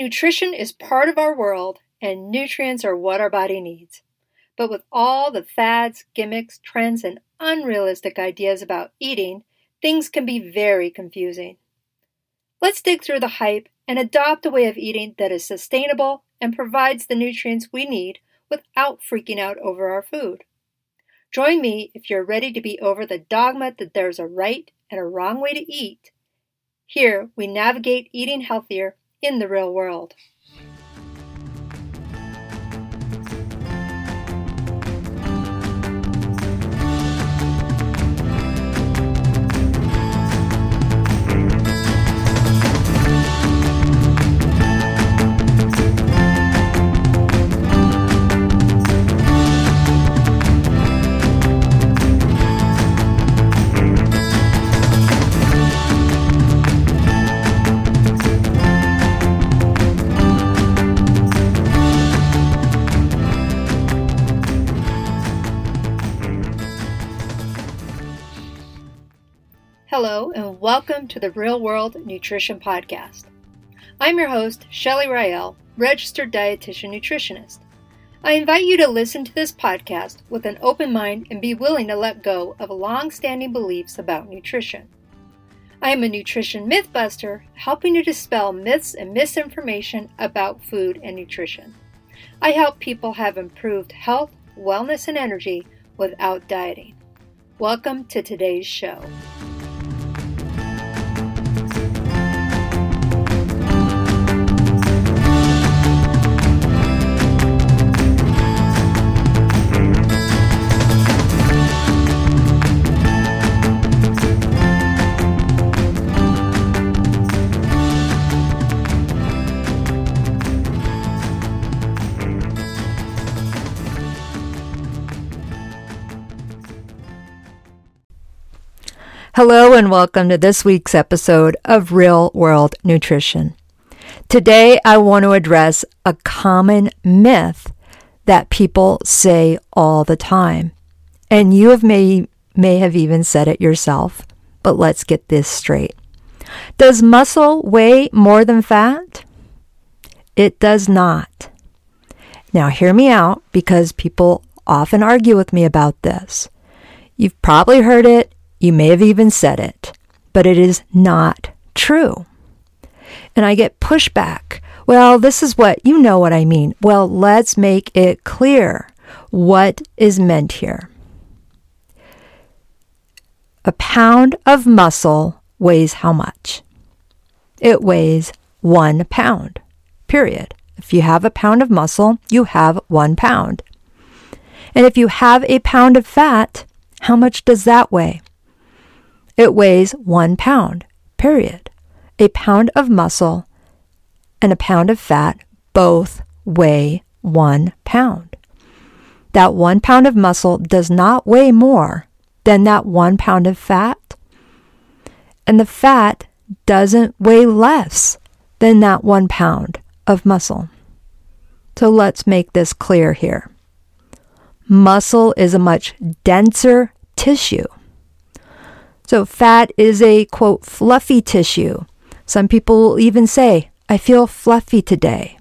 Nutrition is part of our world, and nutrients are what our body needs. But with all the fads, gimmicks, trends, and unrealistic ideas about eating, things can be very confusing. Let's dig through the hype and adopt a way of eating that is sustainable and provides the nutrients we need without freaking out over our food. Join me if you're ready to be over the dogma that there's a right and a wrong way to eat. Here, we navigate eating healthier in the real world. Hello and welcome to the Real World Nutrition Podcast. I'm your host, Shelly Rayel, registered dietitian nutritionist. I invite you to listen to this podcast with an open mind and be willing to let go of long-standing beliefs about nutrition. I am a nutrition mythbuster, helping to dispel myths and misinformation about food and nutrition. I help people have improved health, wellness, and energy without dieting. Welcome to today's show. Hello and welcome to this week's episode of Real World Nutrition. Today I want to address a common myth that people say all the time. And you may have even said it yourself, but let's get this straight. Does muscle weigh more than fat? It does not. Now hear me out, because people often argue with me about this. You've probably heard it. You may have even said it, but it is not true. And I get pushback. Well, this is what, you know what I mean. Well, let's make it clear what is meant here. A pound of muscle weighs how much? It weighs 1 pound, period. If you have a pound of muscle, you have 1 pound. And if you have a pound of fat, how much does that weigh? It weighs 1 pound, period. A pound of muscle and a pound of fat both weigh 1 pound. That 1 pound of muscle does not weigh more than that 1 pound of fat. And the fat doesn't weigh less than that 1 pound of muscle. So let's make this clear here. Muscle is a much denser tissue. So fat is a, quote, fluffy tissue. Some people will even say, I feel fluffy today.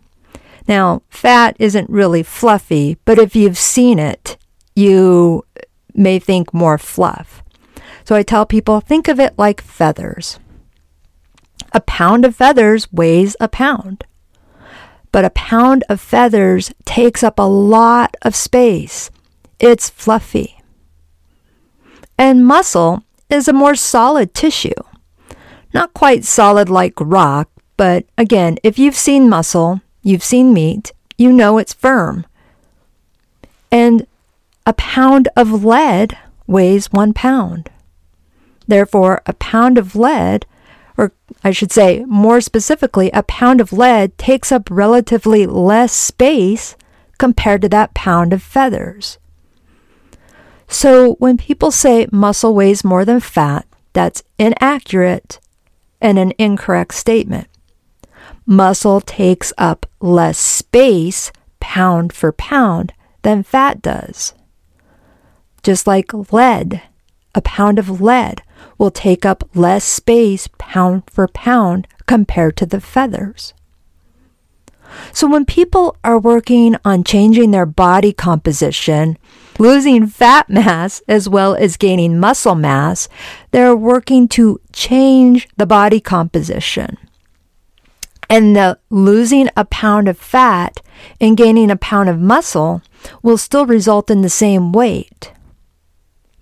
Now, fat isn't really fluffy, but if you've seen it, you may think more fluff. So I tell people, think of it like feathers. A pound of feathers weighs a pound, but a pound of feathers takes up a lot of space. It's fluffy. And muscle is a more solid tissue. Not quite solid like rock, but again, if you've seen muscle, you've seen meat, you know it's firm. And a pound of lead weighs 1 pound. Therefore, a pound of lead, or I should say more specifically, a pound of lead takes up relatively less space compared to that pound of feathers. So when people say muscle weighs more than fat, that's inaccurate and an incorrect statement. Muscle takes up less space, pound for pound, than fat does. Just like lead, a pound of lead will take up less space, pound for pound, compared to the feathers. So when people are working on changing their body composition, losing fat mass as well as gaining muscle mass, they're working to change the body composition. And the losing a pound of fat and gaining a pound of muscle will still result in the same weight.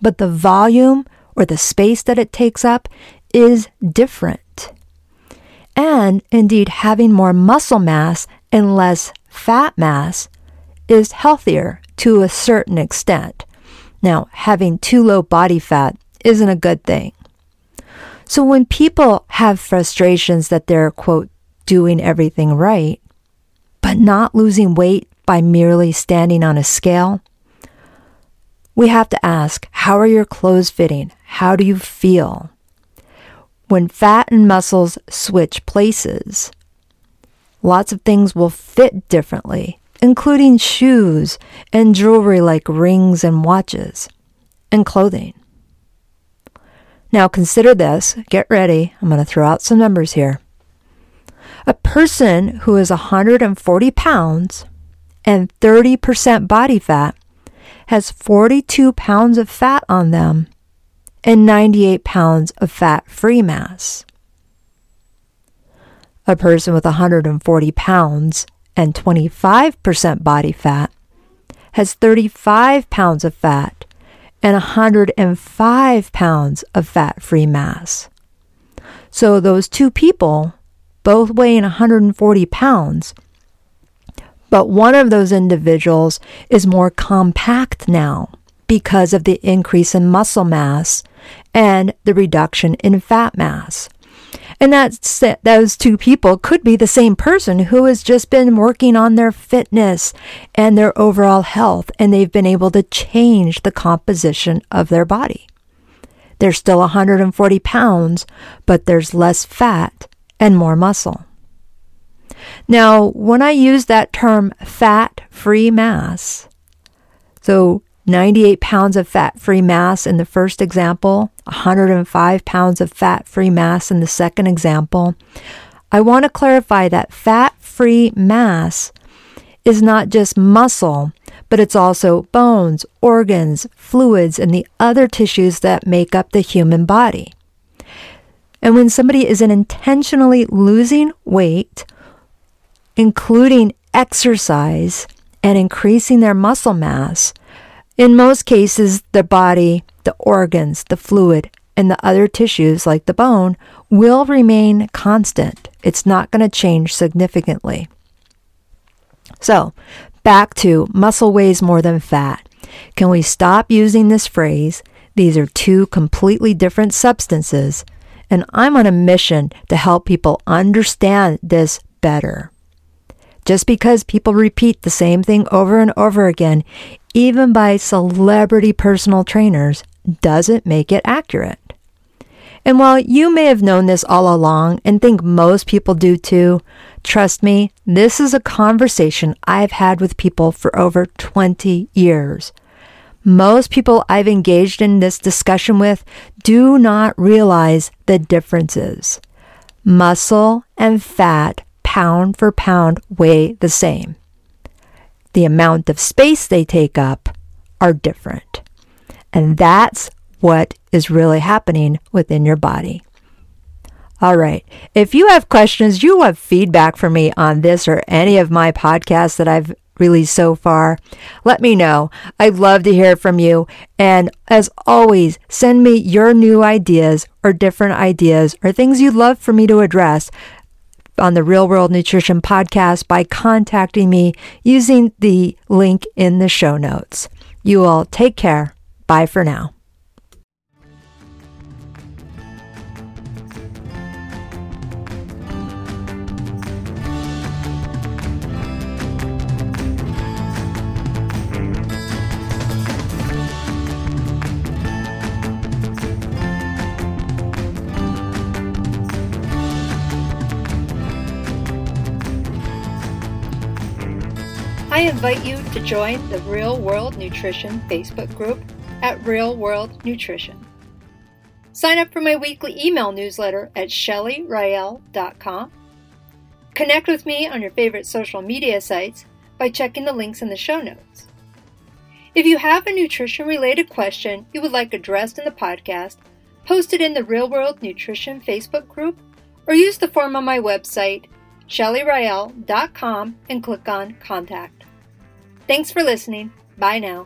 But the volume or the space that it takes up is different. And indeed, having more muscle mass and less fat mass is healthier to a certain extent. Now, having too low body fat isn't a good thing. So when people have frustrations that they're, quote, doing everything right, but not losing weight by merely standing on a scale, we have to ask, how are your clothes fitting? How do you feel? When fat and muscles switch places, lots of things will fit differently, including shoes and jewelry like rings and watches and clothing. Now consider this. Get ready. I'm going to throw out some numbers here. A person who is 140 pounds and 30% body fat has 42 pounds of fat on them and 98 pounds of fat-free mass. A person with 140 pounds and 25% body fat has 35 pounds of fat and 105 pounds of fat-free mass. So those two people both weighing 140 pounds, but one of those individuals is more compact now because of the increase in muscle mass and the reduction in fat mass. And those two people could be the same person who has just been working on their fitness and their overall health, and they've been able to change the composition of their body. They're still 140 pounds, but there's less fat and more muscle. Now, when I use that term fat-free mass, so 98 pounds of fat-free mass in the first example, 105 pounds of fat-free mass in the second example, I want to clarify that fat-free mass is not just muscle, but it's also bones, organs, fluids, and the other tissues that make up the human body. And when somebody is intentionally losing weight, including exercise and increasing their muscle mass, in most cases, the body, the organs, the fluid, and the other tissues like the bone will remain constant. It's not going to change significantly. So, back to muscle weighs more than fat. Can we stop using this phrase? These are two completely different substances, and I'm on a mission to help people understand this better. Just because people repeat the same thing over and over again, even by celebrity personal trainers, doesn't make it accurate. And while you may have known this all along and think most people do too, trust me, this is a conversation I've had with people for over 20 years. Most people I've engaged in this discussion with do not realize the differences. Muscle and fat, pound for pound, weigh the same. The amount of space they take up are different. And that's what is really happening within your body. All right. If you have questions, you have feedback for me on this or any of my podcasts that I've released so far, let me know. I'd love to hear from you. And as always, send me your new ideas or different ideas or things you'd love for me to address on the Real World Nutrition Podcast by contacting me using the link in the show notes. You all take care. Bye for now. I invite you to join the Real World Nutrition Facebook group at Real World Nutrition. Sign up for my weekly email newsletter at shellyrayel.com. Connect with me on your favorite social media sites by checking the links in the show notes. If you have a nutrition-related question you would like addressed in the podcast, post it in the Real World Nutrition Facebook group or use the form on my website, shellyrayel.com, and click on Contact. Thanks for listening. Bye now.